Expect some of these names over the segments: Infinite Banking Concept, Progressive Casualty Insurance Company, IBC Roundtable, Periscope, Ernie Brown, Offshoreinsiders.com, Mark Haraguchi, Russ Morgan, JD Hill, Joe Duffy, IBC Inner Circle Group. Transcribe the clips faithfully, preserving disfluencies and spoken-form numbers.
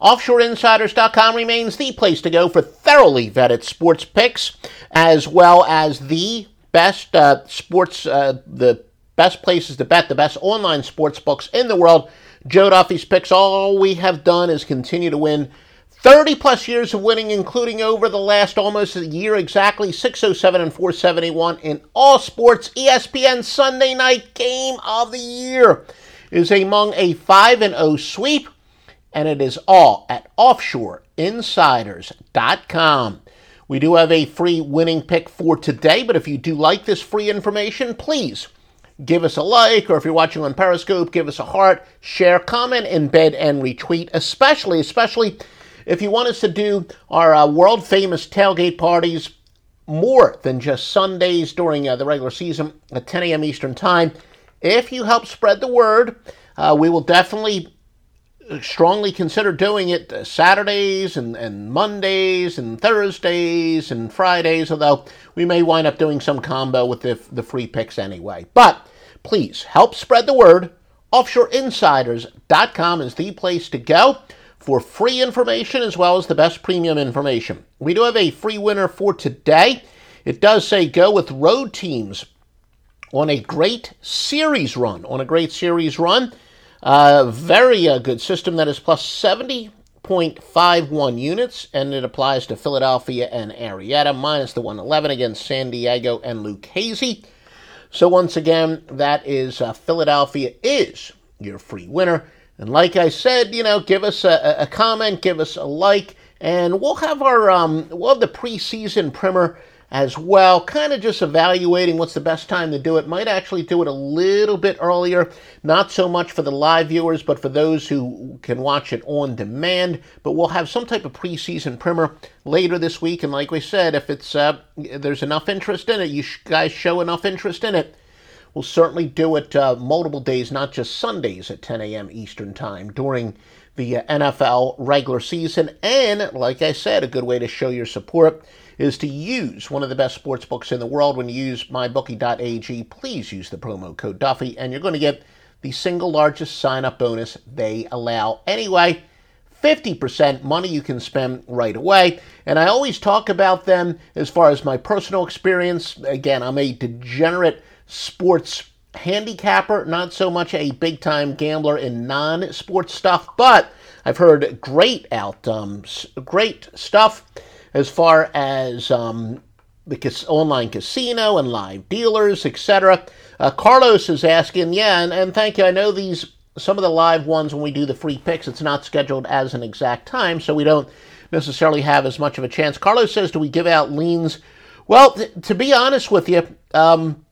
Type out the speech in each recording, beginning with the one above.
offshore insiders dot com remains the place to go for thoroughly vetted sports picks, as well as the best uh, sports, uh, the best places to bet, the best online sports books in the world. Joe Duffy's picks. All we have done is continue to win. thirty plus years of winning, including over the last almost a year exactly, six oh seven and four seventy-one in all sports. E S P N Sunday Night Game of the Year is among a five and oh sweep, and it is all at offshore insiders dot com. We do have a free winning pick for today, but if you do like this free information, please give us a like, or if you're watching on Periscope, give us a heart, share, comment, embed, and retweet, especially, especially if you want us to do our uh, world-famous tailgate parties more than just Sundays during uh, the regular season at ten a.m. Eastern Time. If you help spread the word, uh, we will definitely strongly consider doing it Saturdays and, and Mondays and Thursdays and Fridays, although we may wind up doing some combo with the, the free picks anyway. But please help spread the word. offshore insiders dot com is the place to go for free information as well as the best premium information. We do have a free winner for today. It does say go with road teams on a great series run. On a great series run. Uh, very uh, good system that is plus seventy point five one units, and it applies to Philadelphia and Arietta, minus the one eleven against San Diego and Lucchese. So once again, that is uh, Philadelphia is your free winner. And like I said, you know, give us a, a comment, give us a like, and we'll have our um, we'll have the preseason primer as well, kind of just evaluating what's the best time to do it. Might actually do it a little bit earlier, not so much for the live viewers, but for those who can watch it on demand. But we'll have some type of preseason primer later this week. And like we said, if it's uh, there's enough interest in it, you guys show enough interest in it, we'll certainly do it uh, multiple days, not just Sundays at ten a.m. Eastern Time during the uh, N F L regular season. And like I said, a good way to show your support is to use one of the best sports books in the world. When you use my bookie dot a g, please use the promo code Duffy, and you're going to get the single largest sign-up bonus they allow anyway. fifty percent money you can spend right away. And I always talk about them as far as my personal experience. Again, I'm a degenerate sports handicapper, not so much a big-time gambler in non-sports stuff, but I've heard great out, um, great stuff as far as um, the cas- online casino and live dealers, et cetera. Uh, Carlos is asking, yeah, and, and thank you. I know these some of the live ones when we do the free picks, it's not scheduled as an exact time, so we don't necessarily have as much of a chance. Carlos says, do we give out liens? Well, th- to be honest with you, um,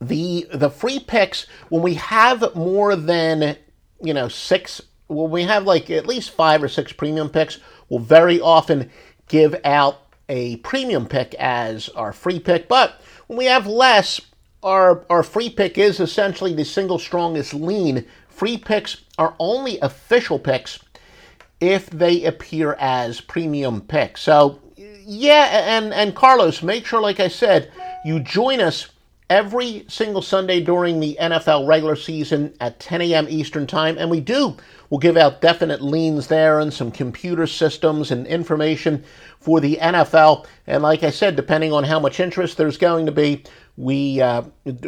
The the free picks, when we have more than, you know, six, when we have like at least five or six premium picks, we'll very often give out a premium pick as our free pick. But when we have less, our, our free pick is essentially the single strongest lean. Free picks are only official picks if they appear as premium picks. So, yeah, and, and Carlos, make sure, like I said, you join us every single Sunday during the N F L regular season at ten a.m. Eastern Time. And we do. We'll give out definite leans there and some computer systems and information for the N F L. And like I said, depending on how much interest there's going to be, we uh,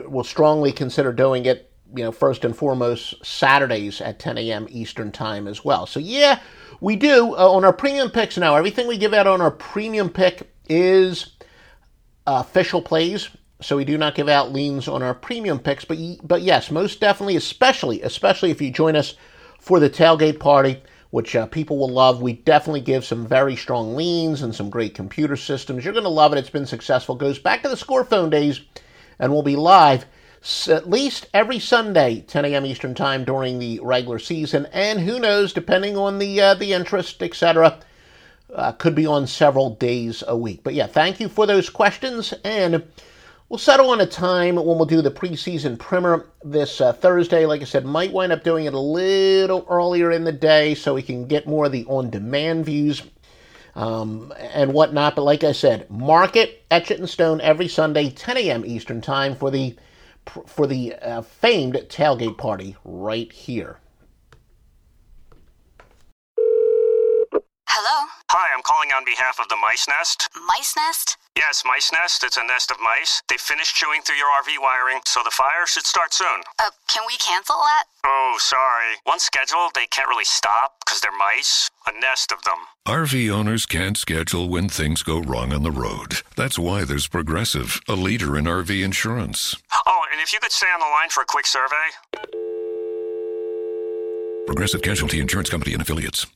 will strongly consider doing it, you know, first and foremost, Saturdays at ten a.m. Eastern Time as well. So, yeah, we do. Uh, on our premium picks now, everything we give out on our premium pick is uh, official plays. So we do not give out liens on our premium picks, but but yes, most definitely, especially, especially if you join us for the tailgate party, which uh, people will love. We definitely give some very strong liens and some great computer systems. You're going to love it. It's been successful. Goes back to the Scorephone days, and we'll be live at least every Sunday, ten a.m. Eastern Time during the regular season, and who knows, depending on the uh, the interest, et cetera, uh, could be on several days a week. But yeah, thank you for those questions, and we'll settle on a time when we'll do the preseason primer this uh, Thursday. Like I said, might wind up doing it a little earlier in the day so we can get more of the on-demand views Um, and whatnot. But like I said, mark it, etch it in stone every Sunday, ten a.m. Eastern Time for the for the uh, famed tailgate party right here. Hello? Hi, I'm calling on behalf of the Mice Nest. Mice Nest? Yes, Mice Nest. It's a nest of mice. They finished chewing through your R V wiring, so the fire should start soon. Uh, can we cancel that? Oh, sorry. Once scheduled, they can't really stop because they're mice. A nest of them. R V owners can't schedule when things go wrong on the road. That's why there's Progressive, a leader in R V insurance. Oh, and if you could stay on the line for a quick survey. Progressive Casualty Insurance Company and Affiliates.